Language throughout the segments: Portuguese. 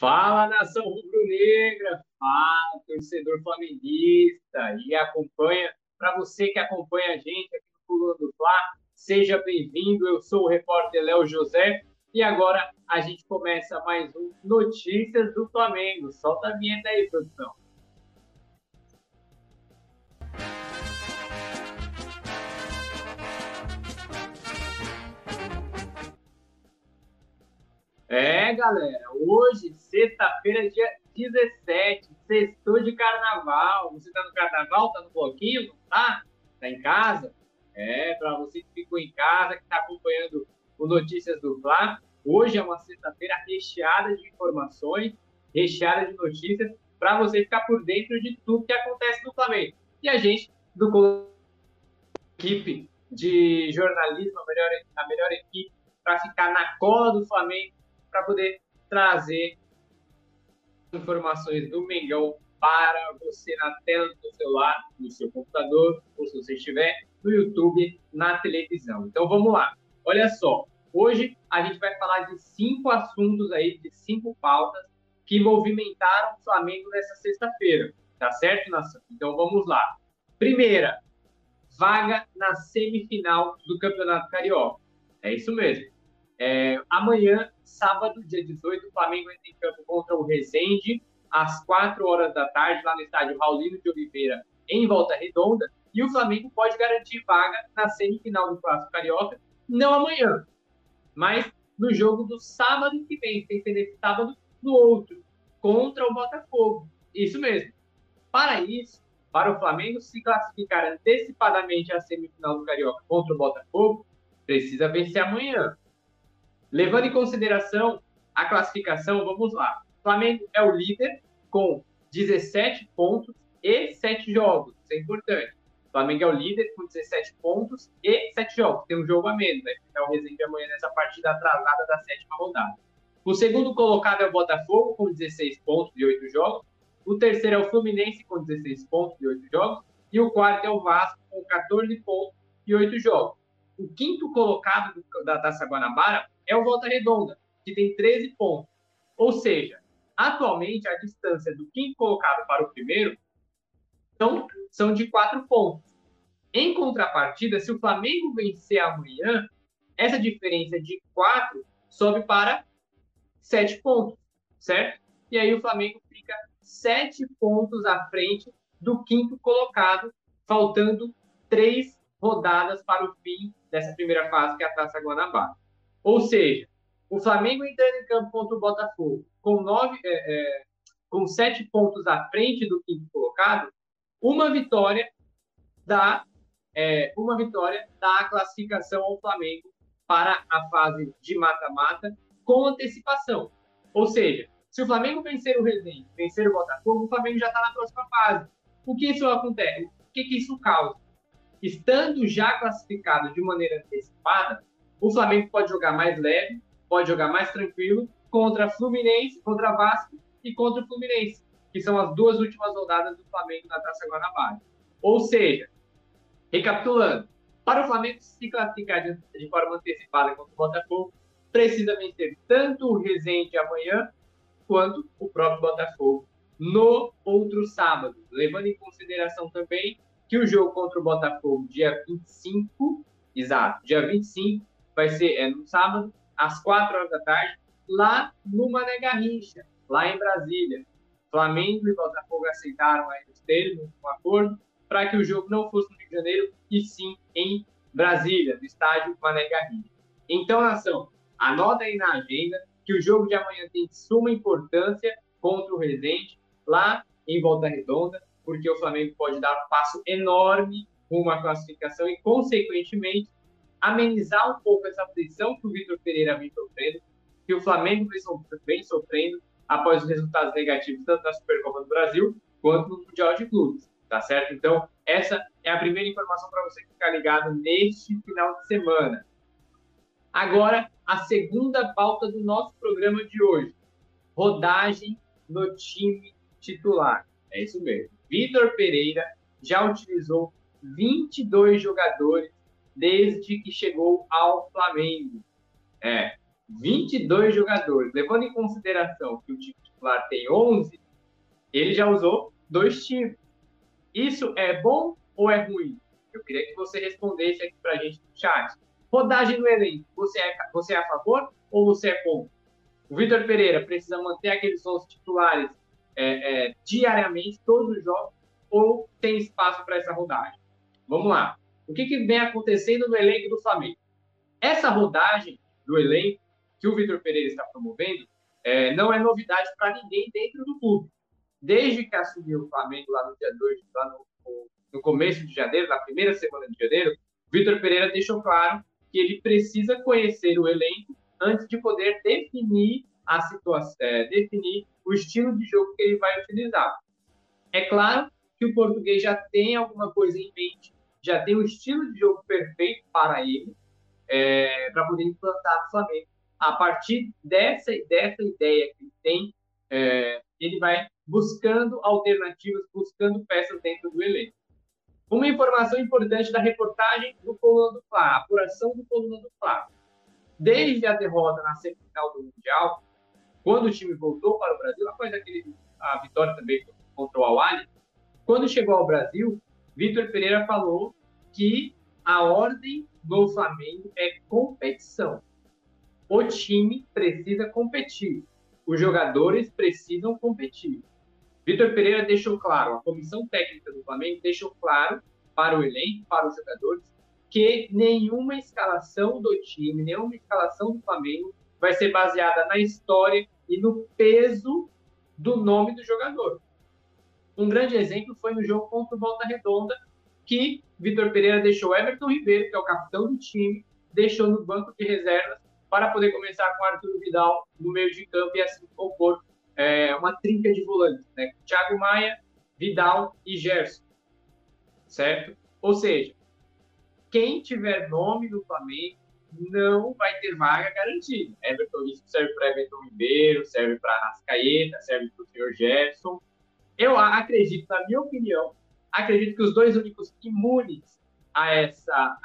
Fala, nação rubro-negra, fala, torcedor flamenguista e acompanha, para você que acompanha a gente aqui no Coluna do Fla, seja bem-vindo, eu sou o repórter Léo José e agora a gente começa mais um Notícias do Flamengo, solta a vinheta aí, produção. É, galera, hoje, sexta-feira, dia 17, sextou de carnaval. Você tá no carnaval? Tá no bloquinho? Não tá? Tá em casa? É, pra você que ficou em casa, que tá acompanhando o Notícias do Fla, hoje é uma sexta-feira recheada de informações, recheada de notícias, pra você ficar por dentro de tudo que acontece no Flamengo. E a gente, do equipe de jornalismo, a melhor equipe, pra ficar na cola do Flamengo, para poder trazer informações do Mengão para você na tela do seu celular, no seu computador, ou se você estiver no YouTube, na televisão. Então vamos lá. Olha só, hoje a gente vai falar de 5 assuntos aí, de 5 pautas que movimentaram o Flamengo nessa sexta-feira. Tá certo, nação? Então vamos lá. Primeira, vaga na semifinal do Campeonato Carioca. É isso mesmo. Amanhã, sábado, dia 18, o Flamengo entra em campo contra o Resende, às 4 horas da tarde, lá no estádio Raulino de Oliveira, em Volta Redonda, e o Flamengo pode garantir vaga na semifinal do Clássico Carioca, não amanhã, mas no jogo do sábado que vem, tem que ser nesse sábado, no outro, contra o Botafogo. Isso mesmo. Para isso, para o Flamengo se classificar antecipadamente à semifinal do Carioca contra o Botafogo, precisa vencer amanhã. Levando em consideração a classificação, vamos lá. O Flamengo é o líder com 17 pontos e 7 jogos. Isso é importante. O Flamengo é o líder com 17 pontos e 7 jogos. Tem um jogo a menos, né? É o Resende amanhã nessa partida atrasada da 7ª rodada. O segundo colocado é o Botafogo com 16 pontos e 8 jogos. O terceiro é o Fluminense com 16 pontos e 8 jogos. E o quarto é o Vasco com 14 pontos e 8 jogos. O quinto colocado da Taça Guanabara é o Volta Redonda, que tem 13 pontos. Ou seja, atualmente a distância do quinto colocado para o primeiro são de 4 pontos. Em contrapartida, se o Flamengo vencer amanhã, essa diferença de 4 sobe para 7 pontos, certo? E aí o Flamengo fica 7 pontos à frente do quinto colocado, faltando 3 rodadas para o fim dessa primeira fase, que é a Taça Guanabara. Ou seja, o Flamengo entrando em campo contra o Botafogo com 7 pontos à frente do quinto colocado, uma vitória dá a classificação ao Flamengo para a fase de mata-mata com antecipação. Ou seja, se o Flamengo vencer o Resende, vencer o Botafogo, o Flamengo já está na próxima fase. O que isso acontece? O que isso causa? Estando já classificado de maneira antecipada, o Flamengo pode jogar mais leve, pode jogar mais tranquilo contra Fluminense, contra Vasco e contra o Fluminense, que são as 2 últimas rodadas do Flamengo na Taça Guanabara. Ou seja, recapitulando, para o Flamengo se classificar de forma antecipada contra o Botafogo, precisa vencer tanto o Resende amanhã quanto o próprio Botafogo no outro sábado, levando em consideração também que o jogo contra o Botafogo, dia 25, exato, dia 25, vai ser no sábado, às 4 horas da tarde, lá no Mané Garrincha, lá em Brasília. Flamengo e Botafogo aceitaram aí os termos, um acordo, para que o jogo não fosse no Rio de Janeiro, e sim em Brasília, no estádio Mané Garrincha. Então, nação, anota aí na agenda que o jogo de amanhã tem de suma importância contra o Resende, lá em Volta Redonda, porque o Flamengo pode dar um passo enorme rumo à classificação e, consequentemente, amenizar um pouco essa pressão que o Vitor Pereira vem sofrendo, que o Flamengo vem sofrendo após os resultados negativos tanto na Supercopa do Brasil quanto no Mundial de Clubes, tá certo? Então, essa é a primeira informação para você ficar ligado neste final de semana. Agora, a segunda pauta do nosso programa de hoje, rodagem no time titular. É isso mesmo. Vitor Pereira já utilizou 22 jogadores desde que chegou ao Flamengo. 22 jogadores. Levando em consideração que o time titular tem 11, ele já usou 2 times. Isso é bom ou é ruim? Eu queria que você respondesse aqui pra gente no chat. Rodagem no elenco, você é a favor ou você é contra? O Vitor Pereira precisa manter aqueles 11 titulares diariamente, todos os jogos, ou tem espaço para essa rodagem? Vamos lá. O que vem acontecendo no elenco do Flamengo? Essa rodagem do elenco que o Vitor Pereira está promovendo não é novidade para ninguém dentro do clube. Desde que assumiu o Flamengo lá no dia 2, lá no começo de janeiro, na primeira semana de janeiro, o Vitor Pereira deixou claro que ele precisa conhecer o elenco antes de poder definir a situação, definir o estilo de jogo que ele vai utilizar. É claro que o português já tem alguma coisa em mente, já tem o estilo de jogo perfeito para ele, para poder implantar o Flamengo. A partir dessa ideia que ele tem, ele vai buscando alternativas, buscando peças dentro do elenco. Uma informação importante da reportagem do Coluna do Fla, a apuração do Coluna do Fla. Desde a derrota na semifinal do Mundial, quando o time voltou para o Brasil, após a vitória também contra o Al Ahly, quando chegou ao Brasil, Vitor Pereira falou que a ordem do Flamengo é competição. O time precisa competir. Os jogadores precisam competir. Vitor Pereira deixou claro, a comissão técnica do Flamengo deixou claro para o elenco, para os jogadores, que nenhuma escalação do time, nenhuma escalação do Flamengo vai ser baseada na história e no peso do nome do jogador. Um grande exemplo foi no jogo contra o Volta Redonda, que Vitor Pereira deixou Everton Ribeiro, que é o capitão do time, deixou no banco de reservas para poder começar com Arthur Vidal no meio de campo e assim compor uma trinca de volantes, né? Thiago Maia, Vidal e Gerson, certo? Ou seja, quem tiver nome do Flamengo não vai ter vaga garantida. Isso serve para Everton Ribeiro, serve para Arrascaeta, serve para o senhor Jefferson. Eu acredito, na minha opinião, que os dois únicos imunes a essa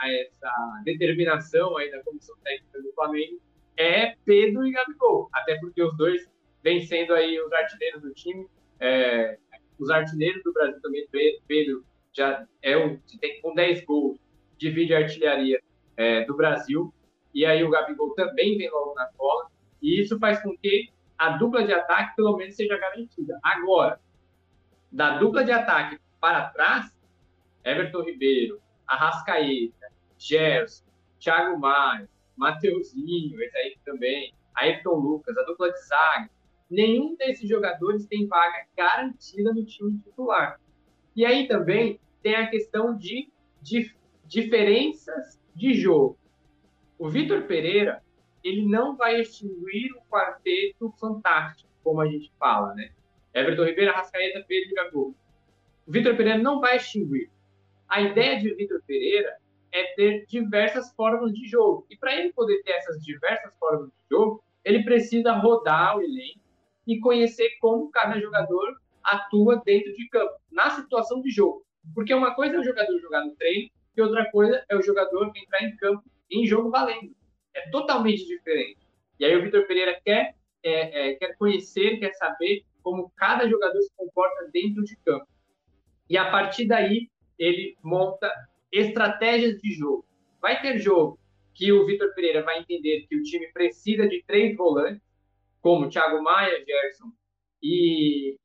determinação aí da comissão técnica do Flamengo é Pedro e Gabigol, até porque os dois vêm sendo aí os artilheiros do time, os artilheiros do Brasil também. Pedro já tem com 10 gols, divide a artilharia do Brasil, e aí o Gabigol também vem logo na cola, e isso faz com que a dupla de ataque pelo menos seja garantida. Agora, da dupla de ataque para trás, Everton Ribeiro, Arrascaeta, Gerson, Thiago Maia, Matheuzinho, esse aí também, Ayrton Lucas, a dupla de zaga, nenhum desses jogadores tem vaga garantida no time titular. E aí também tem a questão de diferenças de jogo. O Vitor Pereira, ele não vai extinguir o quarteto fantástico, como a gente fala, né? Everton Ribeiro, Arrascaeta, Pedro e Gabigol. O Vitor Pereira não vai extinguir. A ideia de Vitor Pereira é ter diversas formas de jogo. E para ele poder ter essas diversas formas de jogo, ele precisa rodar o elenco e conhecer como cada jogador atua dentro de campo, na situação de jogo. Porque uma coisa é o jogador jogar no treino e outra coisa é o jogador entrar em campo em jogo valendo. É totalmente diferente. E aí o Vitor Pereira quer conhecer, quer saber como cada jogador se comporta dentro de campo. E a partir daí, ele monta estratégias de jogo. Vai ter jogo que o Vitor Pereira vai entender que o time precisa de 3 volantes, como Thiago Maia, Gerson e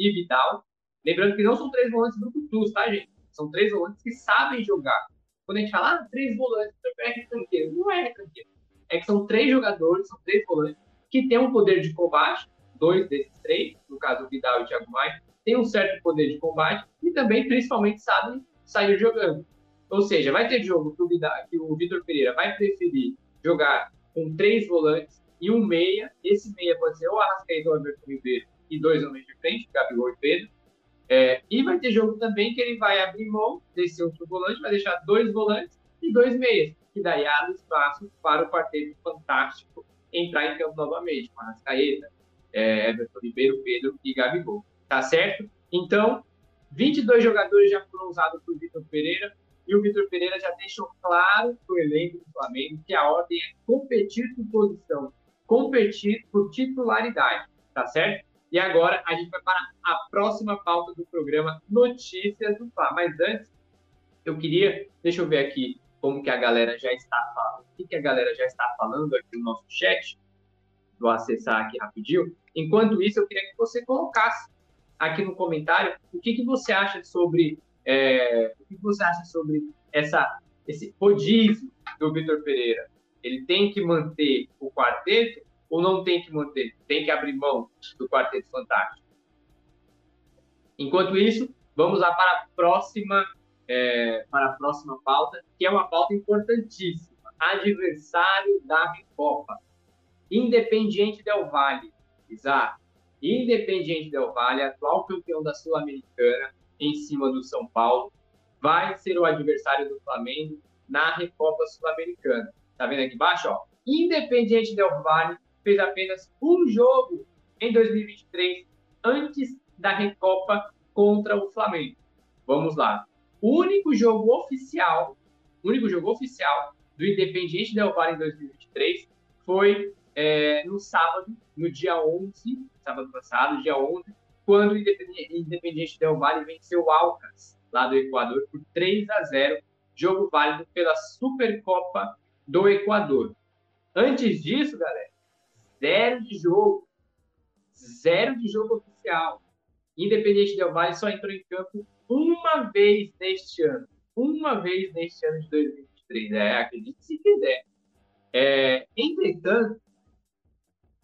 Vidal. Lembrando que não são 3 volantes do Cutus, tá, gente? São 3 volantes que sabem jogar. Quando a gente fala, 3 volantes, Vitor Pereira é retranqueiro. Não é retranqueiro. É que são 3 jogadores, são 3 volantes, que têm um poder de combate, 2 desses 3, no caso Vidal e Thiago Maia, tem um certo poder de combate e também, principalmente, sabem sair jogando. Ou seja, vai ter jogo que o Vitor Pereira vai preferir jogar com 3 volantes e um meia. Esse meia pode ser ou Arrascaeta ou Everton Ribeiro e 2 homens de frente, Gabigol e Pedro. E vai ter jogo também que ele vai abrir mão desse outro volante, vai deixar 2 volantes e 2 meias, que daí abre espaço para o quarteto fantástico entrar em campo novamente, com Arrascaeta, Everton Ribeiro, Pedro e Gabigol. Tá certo? Então, 22 jogadores já foram usados por Vitor Pereira. E E o Vitor Pereira já deixou claro para o elenco do Flamengo que a ordem é competir por posição, competir por titularidade, tá certo? E agora a gente vai para a próxima pauta do programa Notícias do Fla. Mas antes, eu queria... Deixa eu ver aqui como que a galera já está falando. O que, que a galera já está falando aqui no nosso chat. Vou acessar aqui rapidinho. Enquanto isso, eu queria que você colocasse aqui no comentário o que você acha sobre... o que você acha sobre esse rodízio do Vitor Pereira? Ele tem que manter o quarteto ou não tem que manter? Tem que abrir mão do quarteto fantástico? Enquanto isso, vamos lá para a próxima pauta, que é uma pauta importantíssima. Adversário da Recopa. Independiente del Valle. Exato. Independiente del Valle, atual campeão da Sul-Americana, em cima do São Paulo, vai ser o adversário do Flamengo na Recopa Sul-Americana. Tá vendo aqui embaixo? Ó? Independiente del Valle fez apenas um jogo em 2023, antes da Recopa contra o Flamengo. Vamos lá. O único jogo oficial do Independiente del Valle em 2023 foi no sábado, no dia 11, sábado passado, dia 11, quando o Independiente del Valle venceu o Alcázar, lá do Equador, por 3-0, jogo válido pela Supercopa do Equador. Antes disso, galera, zero de jogo oficial. Independiente del Valle só entrou em campo uma vez neste ano de 2023, acredite se quiser. Entretanto,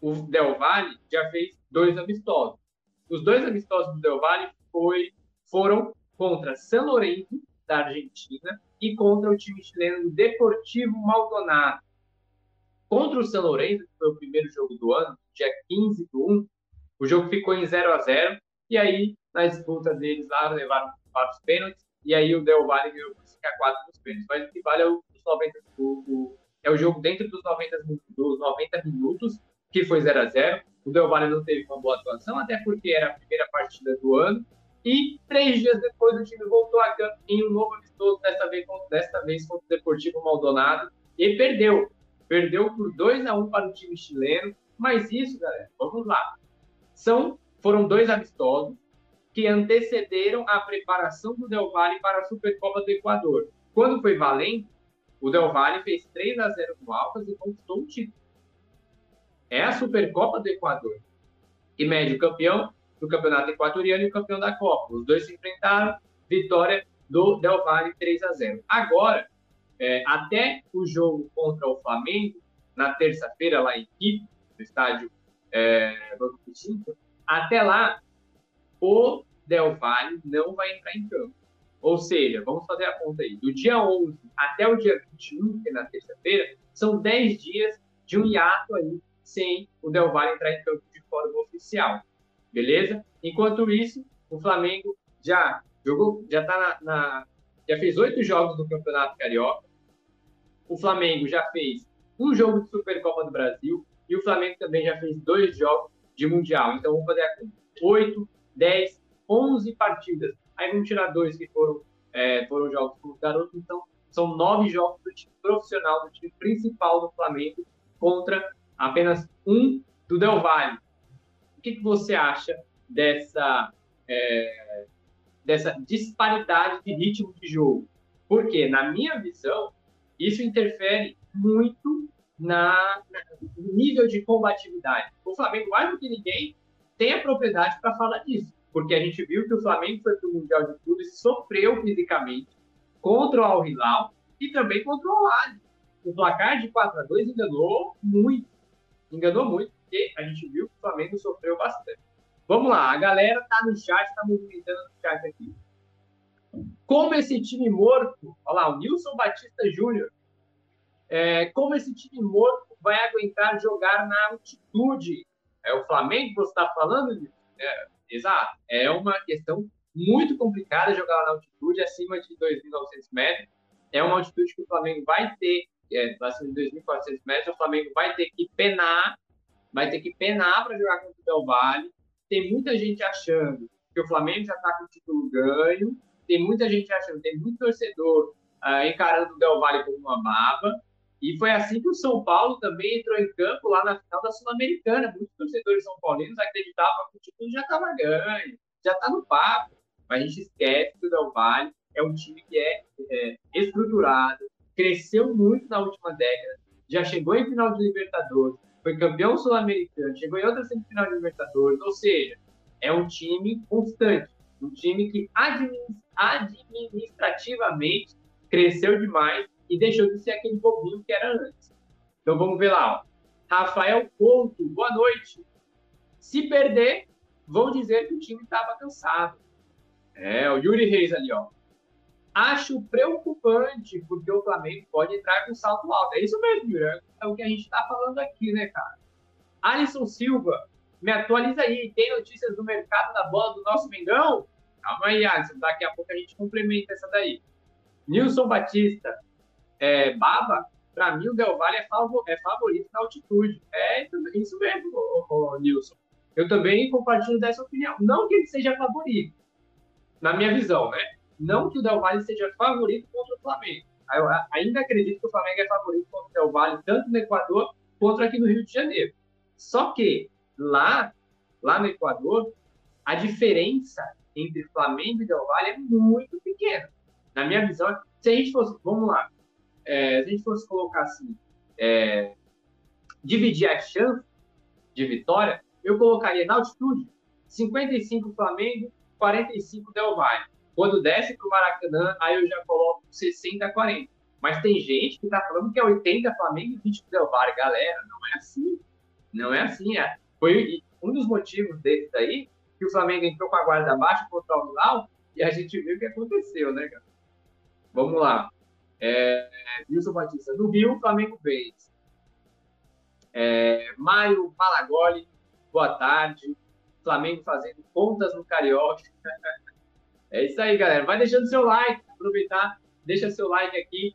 o Del Valle já fez 2 amistosos. Os 2 amistosos do Del Valle foram contra San Lorenzo, da Argentina, e contra o time chileno do Deportivo Maldonado. Contra o San Lorenzo, que foi o primeiro jogo do ano, dia 15/1, o jogo ficou em 0-0, e aí, na disputa deles lá, levaram 4 pênaltis, e aí o Del Valle ganhou 5-4 nos pênaltis. Mas o que vale é o jogo dentro dos 90 minutos, que foi 0-0. O Del Valle não teve uma boa atuação, até porque era a primeira partida do ano. E 3 dias depois o time voltou a campo em um novo amistoso, desta vez contra o Deportivo Maldonado. E perdeu. Perdeu por 2-1 para o time chileno. Mas isso, galera, vamos lá. Foram 2 amistosos que antecederam a preparação do Del Valle para a Supercopa do Equador. Quando foi valendo, o Del Valle fez 3-0 no Alcas e conquistou o título. É a Supercopa do Equador, que mede o campeão do Campeonato Equatoriano e o campeão da Copa. Os 2 se enfrentaram, vitória do Del Valle 3-0. Agora, até o jogo contra o Flamengo, na terça-feira, lá em Quito, no estádio Banco Pichincha, até lá, o Del Valle não vai entrar em campo. Ou seja, vamos fazer a conta aí. Do dia 11 até o dia 21, que é na terça-feira, são 10 dias de um hiato aí, sem o Del Valle entrar em campo de forma oficial, beleza? Enquanto isso, o Flamengo já fez 8 jogos do Campeonato Carioca, o Flamengo já fez um jogo de Supercopa do Brasil e o Flamengo também já fez 2 jogos de Mundial. Então, vamos fazer a conta. 8, 10, 11 partidas. Aí vamos tirar 2 que foram jogos com os garotos, então são 9 jogos do time profissional, do time principal do Flamengo contra apenas um do Del Valle. O que você acha dessa disparidade de ritmo de jogo? Porque, na minha visão, isso interfere muito no nível de combatividade. O Flamengo, mais do que ninguém, tem a propriedade para falar disso. Porque a gente viu que o Flamengo foi para o Mundial de Clubes e sofreu fisicamente contra o Al Hilal e também contra o Al Ahly. O placar de 4-2 enganou muito, porque a gente viu que o Flamengo sofreu bastante. Vamos lá, a galera tá no chat, tá movimentando no chat aqui. Como esse time morto, olha lá, o Nilson Batista Júnior, como esse time morto vai aguentar jogar na altitude? É o Flamengo que você tá falando, Nilson? Exato, é uma questão muito complicada jogar na altitude, acima de 2.900 metros. É uma altitude que o Flamengo vai ter, acima de 2.400 metros, o Flamengo vai ter que penar para jogar contra o Del Valle. Tem muita gente achando que o Flamengo já está com o título ganho, tem muita gente achando, tem muito torcedor encarando o Del Valle como uma baba. E foi assim que o São Paulo também entrou em campo lá na final da Sul-Americana. Muitos torcedores são paulinos acreditavam que o time já estava ganho, já está no papo. Mas a gente esquece que o Del Valle é um time que é estruturado, cresceu muito na última década, já chegou em final de Libertadores, foi campeão sul-americano, chegou em outra semifinal de Libertadores, ou seja, é um time constante, um time que administrativamente cresceu demais e deixou de ser aquele bobinho que era antes. Então vamos ver lá, ó. Rafael Couto, boa noite. Se perder, vão dizer que o time estava cansado. É, o Yuri Reis ali, ó. Acho preocupante, porque o Flamengo pode entrar com salto alto. É isso mesmo, Yuri. É o que a gente está falando aqui, né, cara? Alisson Silva, me atualiza aí. Tem notícias do mercado da bola do nosso Mengão? Calma aí, Alisson. Daqui a pouco a gente complementa essa daí. Nilson Batista, Baba, pra mim o Del Valle é favorito na altitude. É isso mesmo, Nilson. Eu também compartilho dessa opinião. Não que ele seja favorito, na minha visão, né? Não que o Del Valle seja favorito contra o Flamengo. Eu ainda acredito que o Flamengo é favorito contra o Del Valle, tanto no Equador quanto aqui no Rio de Janeiro. Só que lá no Equador, a diferença entre Flamengo e Del Valle é muito pequena. Na minha visão, se a gente fosse, vamos lá, se a gente fosse colocar assim, dividir a chance de vitória, eu colocaria na altitude 55 Flamengo, 45 Del Valle. Quando desce para o Maracanã, aí eu já coloco 60-40. Mas tem gente que está falando que é 80 Flamengo e 20 Del Valle. Galera, não é assim. Não é assim. Foi um dos motivos desses aí, que o Flamengo entrou com a guarda baixa contra o Al e a gente viu o que aconteceu, né, cara? Vamos lá. Wilson Batista, no Rio, Flamengo vence. Maio Malagoli, boa tarde. Flamengo fazendo contas no Carioca. É isso aí, galera. Vai deixando seu like. Aproveitar, deixa seu like aqui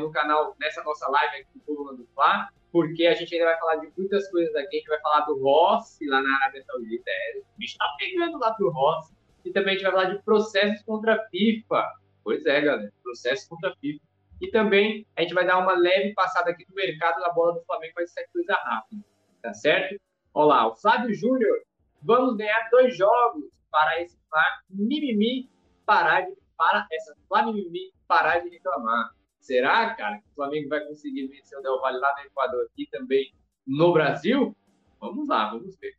no canal, nessa nossa live aqui do Coluna do Fla, porque a gente ainda vai falar de muitas coisas aqui. A gente vai falar do Rossi lá na Arábia Saudita. O bicho tá pegando lá pro Rossi. E também a gente vai falar de processos contra a FIFA. Pois é, galera. Processos contra a FIFA. E também a gente vai dar uma leve passada aqui no mercado da bola do Flamengo, vai ser coisa rápida, tá certo? Olha lá, o Flávio Júnior, vamos ganhar 2 jogos para esse mimimi parar de reclamar. Será, cara, que o Flamengo vai conseguir vencer o Del Valle lá no Equador e também no Brasil? Vamos lá, vamos ver.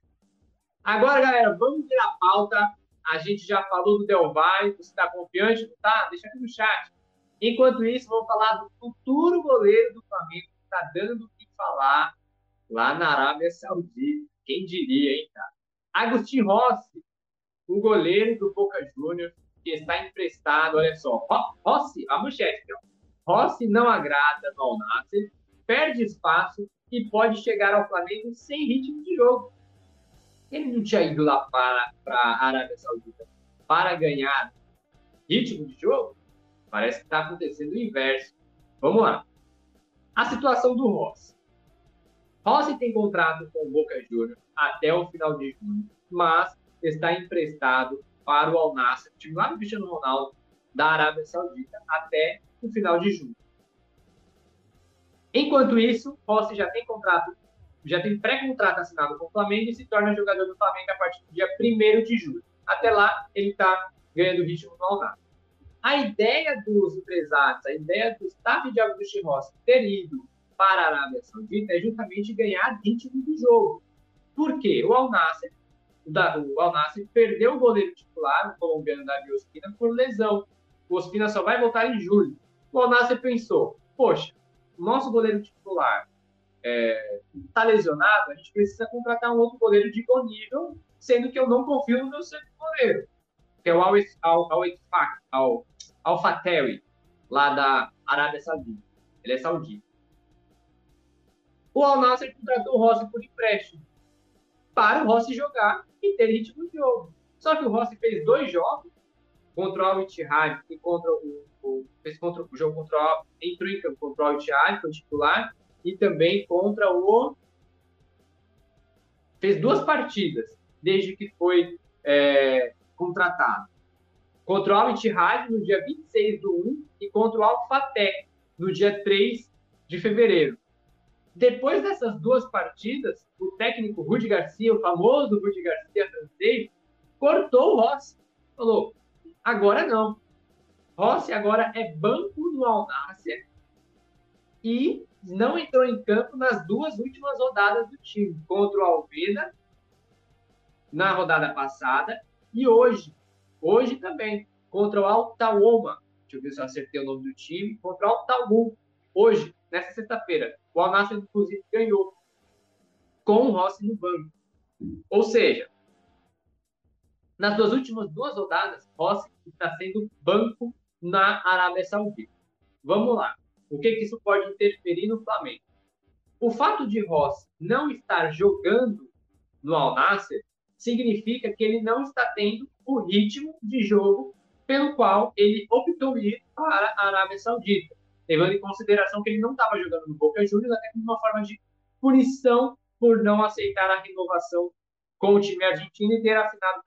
Agora, galera, vamos virar a pauta. A gente já falou do Del Valle, você está confiante? Não tá? Deixa aqui no chat. Enquanto isso, vamos falar do futuro goleiro do Flamengo, que está dando o que falar lá na Arábia Saudita. Quem diria, hein, cara? Agustín Rossi, o goleiro do Boca Juniors, que está emprestado, olha só. Rossi, a manchete, então. Rossi não agrada no Al-Nassr, perde espaço e pode chegar ao Flamengo sem ritmo de jogo. Ele não tinha ido lá para a Arábia Saudita para ganhar ritmo de jogo? Parece que está acontecendo o inverso. Vamos lá. A situação do Rossi. Rossi tem contrato com o Boca Juniors até o final de junho, mas está emprestado para o Al-Nassr, time lá do Cristiano Ronaldo, da Arábia Saudita, até o final de junho. Enquanto isso, Rossi já tem pré-contrato assinado com o Flamengo e se torna jogador do Flamengo a partir do dia 1º de julho. Até lá, ele está ganhando ritmo no Al-Nassr. A ideia dos empresários, a ideia do staff de Agustín Rossi ter ido para a Arábia Saudita é justamente ganhar ritmo do jogo. Por quê? O Al-Nassr perdeu o goleiro titular, o colombiano David Ospina, por lesão. O Ospina só vai voltar em julho. O Al-Nassr pensou, poxa, nosso goleiro titular está lesionado, a gente precisa contratar um outro goleiro de bom nível, sendo que eu não confio no meu segundo goleiro, que é o Al-Fateri, lá da Arábia Saudita. Ele é saudita. O Al-Nassr contratou o Rossi por empréstimo, para o Rossi jogar e ter ritmo de jogo. Só que o Rossi fez 2 jogos, contra o Al-Itiraz e entrou em campo contra o Al-Itiraz, foi titular, e também contra o... Fez 2 partidas, desde que foi contratado. contra o Al-Itiraz no dia 26 do 1 e contra o Al-Fateh no dia 3 de fevereiro. Depois dessas duas partidas, o técnico Rudi Garcia, o famoso Rudi Garcia francês, cortou o Rossi. Falou, agora não. Rossi agora é banco do Al-Nassr e não entrou em campo nas duas últimas rodadas do time, contra o Alveda na rodada passada e hoje também, contra o Al-Taawoun. Deixa eu ver se eu acertei o nome do time. Contra o Al-Taawoun, hoje, nessa sexta-feira. O Al-Nassr, inclusive, ganhou com o Rossi no banco. Ou seja, nas duas últimas duas rodadas, Rossi está sendo banco na Arábia Saudita. Vamos lá. O que isso pode interferir no Flamengo? O fato de Rossi não estar jogando no Al-Nassr significa que ele não está tendo o ritmo de jogo pelo qual ele optou ir para a Arábia Saudita, levando em consideração que ele não estava jogando no Boca Juniors, até como uma forma de punição por não aceitar a renovação com o time argentino e ter assinado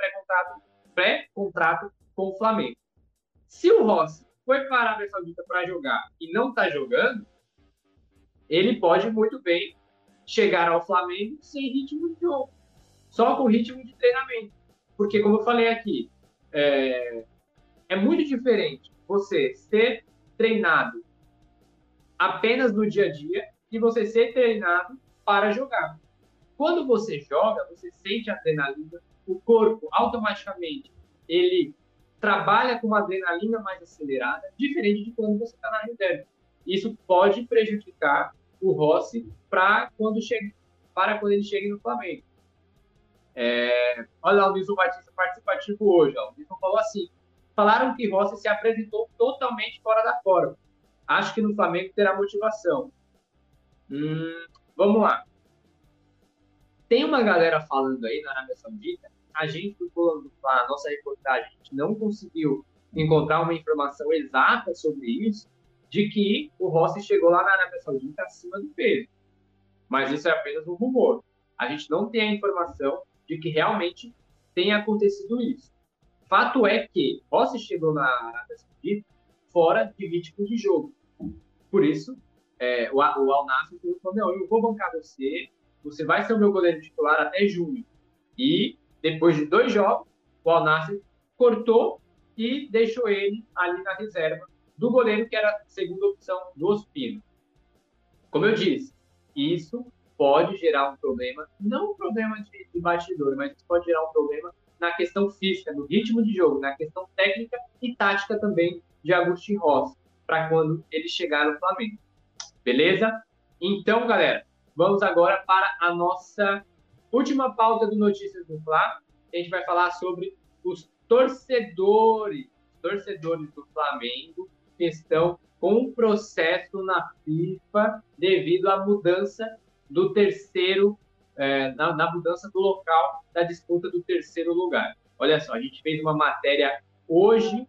pré-contrato com o Flamengo. Se o Rossi foi para a Arábia Saudita para jogar e não está jogando, ele pode muito bem chegar ao Flamengo sem ritmo de jogo, só com ritmo de treinamento. Porque, como eu falei aqui, é muito diferente você ser treinado apenas no dia a dia e você ser treinado para jogar. Quando você joga, você sente a adrenalina, o corpo automaticamente ele trabalha com uma adrenalina mais acelerada, diferente de quando você está na reserva. Isso pode prejudicar o Rossi para quando ele chegue no Flamengo. Olha lá o Nilson Batista participativo hoje. O Nilson falou assim: falaram que Rossi se apresentou totalmente fora da forma. Acho que no Flamengo terá motivação. Vamos lá. Tem uma galera falando aí na Arábia Saudita. A gente do Coluna do Flamengo, a nossa reportagem, a gente não conseguiu encontrar uma informação exata sobre isso, de que o Rossi chegou lá na Arábia Saudita acima do peso. Mas isso é apenas um rumor. A gente não tem a informação de que realmente tenha acontecido isso. Fato é que Rossi chegou na Arábia Saudita fora de ritmo de jogo. Por isso, o Al-Nassr falou, não, eu vou bancar você vai ser o meu goleiro titular até junho. E, depois de 2 jogos, o Al-Nassr cortou e deixou ele ali na reserva do goleiro, que era a segunda opção do Ospina. Como eu disse, isso pode gerar um problema, não um problema de bastidor, mas isso pode gerar um problema na questão física, no ritmo de jogo, na questão técnica e tática também de Agustín Rossi, para quando ele chegar no Flamengo. Beleza? Então, galera, vamos agora para a nossa última pauta do Notícias do Fla. A gente vai falar sobre os torcedores do Flamengo que estão com um processo na FIFA devido à mudança do terceiro, na mudança do local da disputa do terceiro lugar. Olha só, a gente fez uma matéria hoje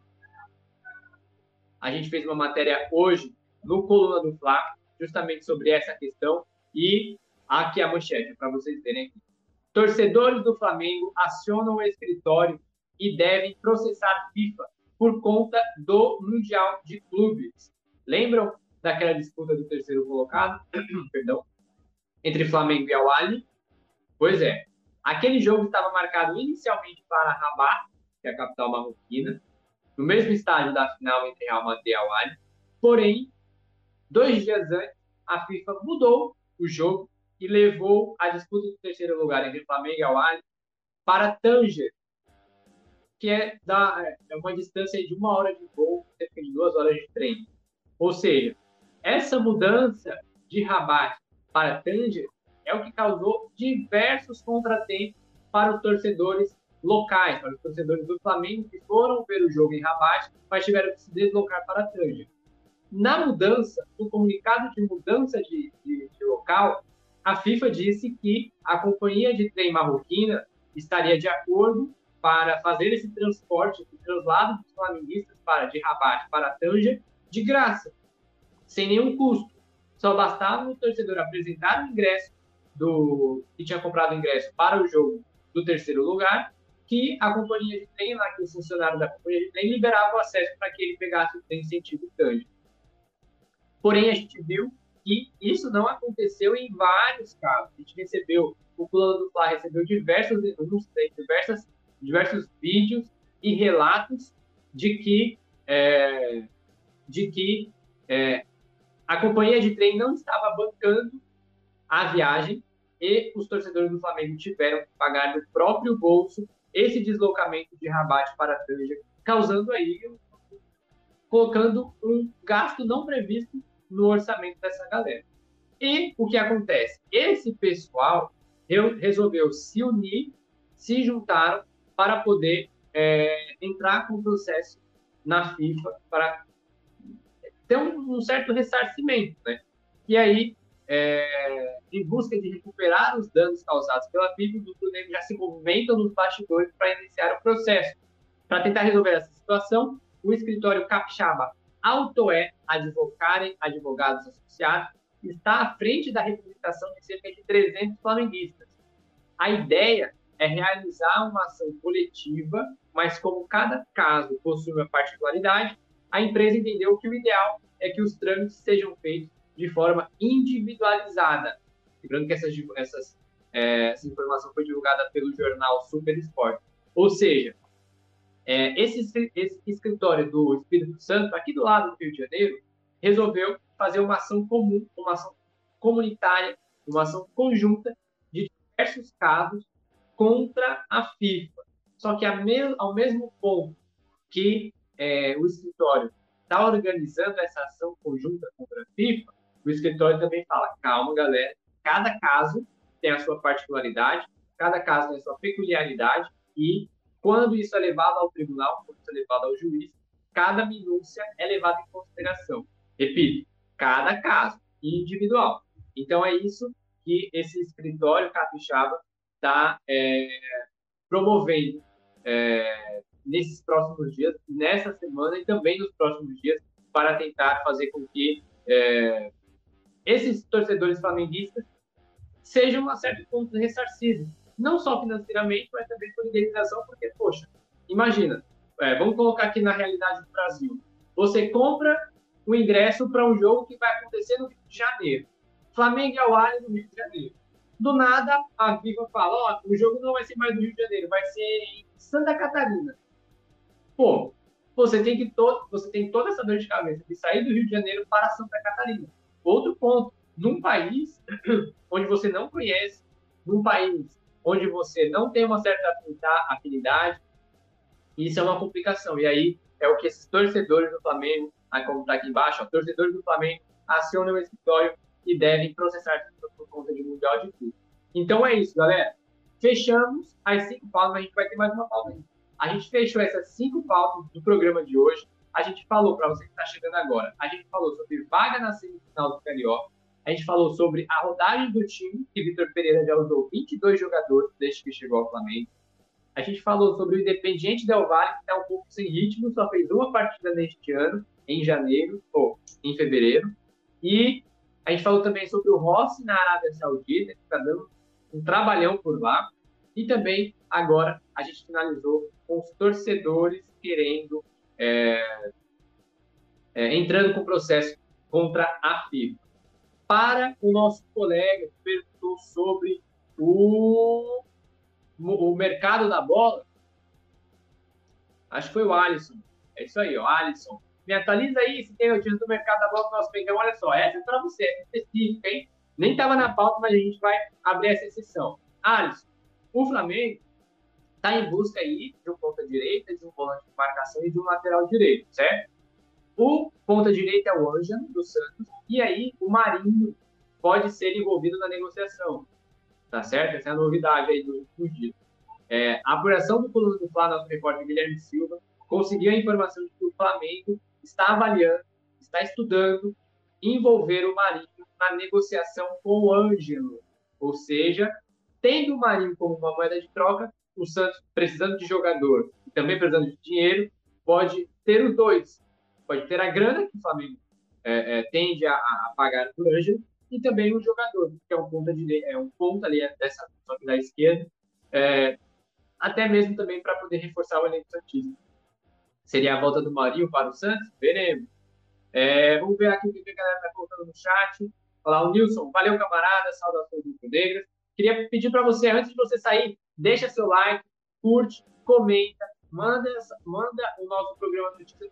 no Coluna do Fla, justamente sobre essa questão, e aqui a manchete, para vocês verem aqui. Torcedores do Flamengo acionam o escritório e devem processar FIFA por conta do Mundial de Clubes. Lembram daquela disputa do terceiro colocado? Perdão. Entre Flamengo e Al Ahly? Pois é. Aquele jogo estava marcado inicialmente para Rabat, que é a capital marroquina, no mesmo estádio da final entre Real Madrid e Al Ahly. Porém, 2 dias antes, a FIFA mudou o jogo e levou a disputa do terceiro lugar entre Flamengo e Al Ahly para Tânger, que é uma distância de 1 hora de voo, cerca de 2 horas de trem. Ou seja, essa mudança de Rabat para Tânger é o que causou diversos contratempos para os torcedores locais, para os torcedores do Flamengo que foram ver o jogo em Rabat, mas tiveram que se deslocar para Tânger. Na mudança, no comunicado de mudança de local, a FIFA disse que a companhia de trem marroquina estaria de acordo para fazer esse transporte, esse traslado dos flamenguistas de Rabat para Tânger de graça, sem nenhum custo. Só bastava o torcedor apresentar o ingresso que tinha comprado o ingresso para o jogo do terceiro lugar, que a companhia de trem, lá que os funcionários da companhia de trem liberavam o acesso para que ele pegasse o trem sentido Tânger. Porém, a gente viu que isso não aconteceu em vários casos. A gente recebeu, o Coluna do Fla recebeu diversos denúncias, diversos vídeos e relatos de que a companhia de trem não estava bancando a viagem e os torcedores do Flamengo tiveram que pagar do próprio bolso esse deslocamento de Rabat para Tânger, causando aí, colocando um gasto não previsto no orçamento dessa galera. E o que acontece? Esse pessoal resolveu se unir, se juntaram para poder entrar com o processo na FIFA para ter um certo ressarcimento, né? E aí, em busca de recuperar os danos causados pela FIFA, os clubes já se movimentam nos bastidores para iniciar o processo. Para tentar resolver essa situação, o escritório Capixaba Autoé Advogados Associados está à frente da representação de cerca de 300 flamenguistas. A ideia é realizar uma ação coletiva, mas como cada caso possui uma particularidade, a empresa entendeu que o ideal é que os trâmites sejam feitos de forma individualizada. Lembrando que essa informação foi divulgada pelo jornal Super Sport. Ou seja, esse escritório do Espírito Santo, aqui do lado do Rio de Janeiro, resolveu fazer uma ação comum, uma ação comunitária, uma ação conjunta de diversos casos contra a FIFA. Só que ao mesmo ponto que o escritório está organizando essa ação conjunta contra a FIFA, o escritório também fala: calma, galera, cada caso tem a sua particularidade, cada caso tem a sua peculiaridade e quando isso é levado ao tribunal, quando isso é levado ao juiz, cada minúcia é levada em consideração. Repito, cada caso individual. Então, é isso que esse escritório capixaba está promovendo nesses próximos dias, nessa semana e também nos próximos dias, para tentar fazer com que esses torcedores flamenguistas sejam, a certo ponto, ressarcidos. Não só financeiramente, mas também por indenização, porque, poxa, imagina, vamos colocar aqui na realidade do Brasil, você compra o ingresso para um jogo que vai acontecer no Rio de Janeiro, Flamengo e Al Ahly no Rio de Janeiro. Do nada, a FIFA fala, o jogo não vai ser mais no Rio de Janeiro, vai ser em Santa Catarina. Pô, você tem toda essa dor de cabeça de sair do Rio de Janeiro para Santa Catarina. Outro ponto, num país onde você não conhece, num país onde você não tem uma certa afinidade, isso é uma complicação. E aí é o que esses torcedores do Flamengo, como está aqui embaixo, torcedores do Flamengo acionam o escritório e devem processar por conta de mundial de clube. Então é isso, galera. Fechamos as 5 pautas, mas a gente vai ter mais uma pauta ainda. A gente fechou essas 5 pautas do programa de hoje. A gente falou, para você que está chegando agora, a gente falou sobre vaga na semifinal do Carioca, a gente falou sobre a rodagem do time, que Vitor Pereira já usou 22 jogadores desde que chegou ao Flamengo. A gente falou sobre o Independiente del Valle, que está um pouco sem ritmo, só fez uma partida neste ano, em fevereiro. E a gente falou também sobre o Rossi na Arábia Saudita, que está dando um trabalhão por lá. E também, agora, a gente finalizou com os torcedores querendo, entrando com o processo contra a FIFA. Para o nosso colega que perguntou sobre o mercado da bola, acho que foi o Alisson. É isso aí, ó, Alisson. Me atualiza aí se tem notícias do mercado da bola do nosso pegão. Olha só, essa é para você, é específica, hein? Nem estava na pauta, mas a gente vai abrir essa exceção. Alisson, o Flamengo está em busca aí de um ponta-direita, de um volante de marcação e de um lateral direito, certo? O ponta-direita é o Ângelo, do Santos, e aí o Marinho pode ser envolvido na negociação, tá certo? Essa é a novidade aí do último dia. A apuração do Coluna do Fla, nosso repórter Guilherme Silva, conseguiu a informação de que o Flamengo está avaliando, está estudando, envolver o Marinho na negociação com o Ângelo. Ou seja, tendo o Marinho como uma moeda de troca, o Santos, precisando de jogador e também precisando de dinheiro, pode ter os dois. Pode ter a grana que o Flamengo tende a pagar por Ângelo e também o jogador, que é um ponta ali dessa da esquerda, até mesmo também para poder reforçar o elenco santista. Seria a volta do Marinho para o Santos? Veremos. Vamos ver aqui o que a galera está colocando no chat. Olá, o Nilson. Valeu, camarada. Saudações do Negras. Queria pedir para você, antes de você sair, deixa seu like, curte, comenta, manda o nosso programa de notícias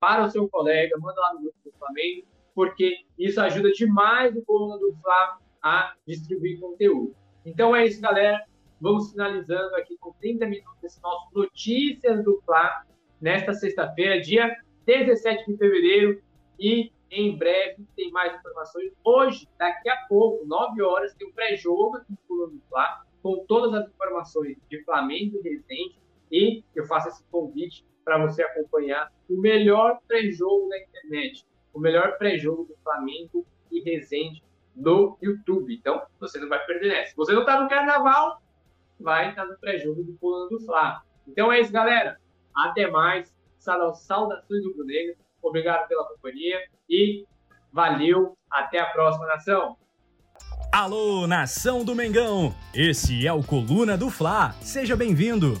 para o seu colega, manda lá no grupo do Flamengo, porque isso ajuda demais o Coluna do Fla a distribuir conteúdo. Então é isso, galera. Vamos finalizando aqui com 30 minutos desse nosso Notícias do Fla, nesta sexta-feira, dia 17 de fevereiro, e em breve tem mais informações. Hoje, daqui a pouco, 9 horas, tem um pré-jogo aqui no Coluna do Fla, com todas as informações de Flamengo e Resende, e eu faço esse convite para você acompanhar o melhor pré-jogo da internet, o melhor pré-jogo do Flamengo e Resende do YouTube. Então, você não vai perder essa. Se você não está no Carnaval, vai estar no pré-jogo do Coluna do Fla. Então é isso, galera. Até mais. Saudações do Rubro Negro. Obrigado pela companhia e valeu. Até a próxima, nação. Alô, nação do Mengão. Esse é o Coluna do Fla. Seja bem-vindo.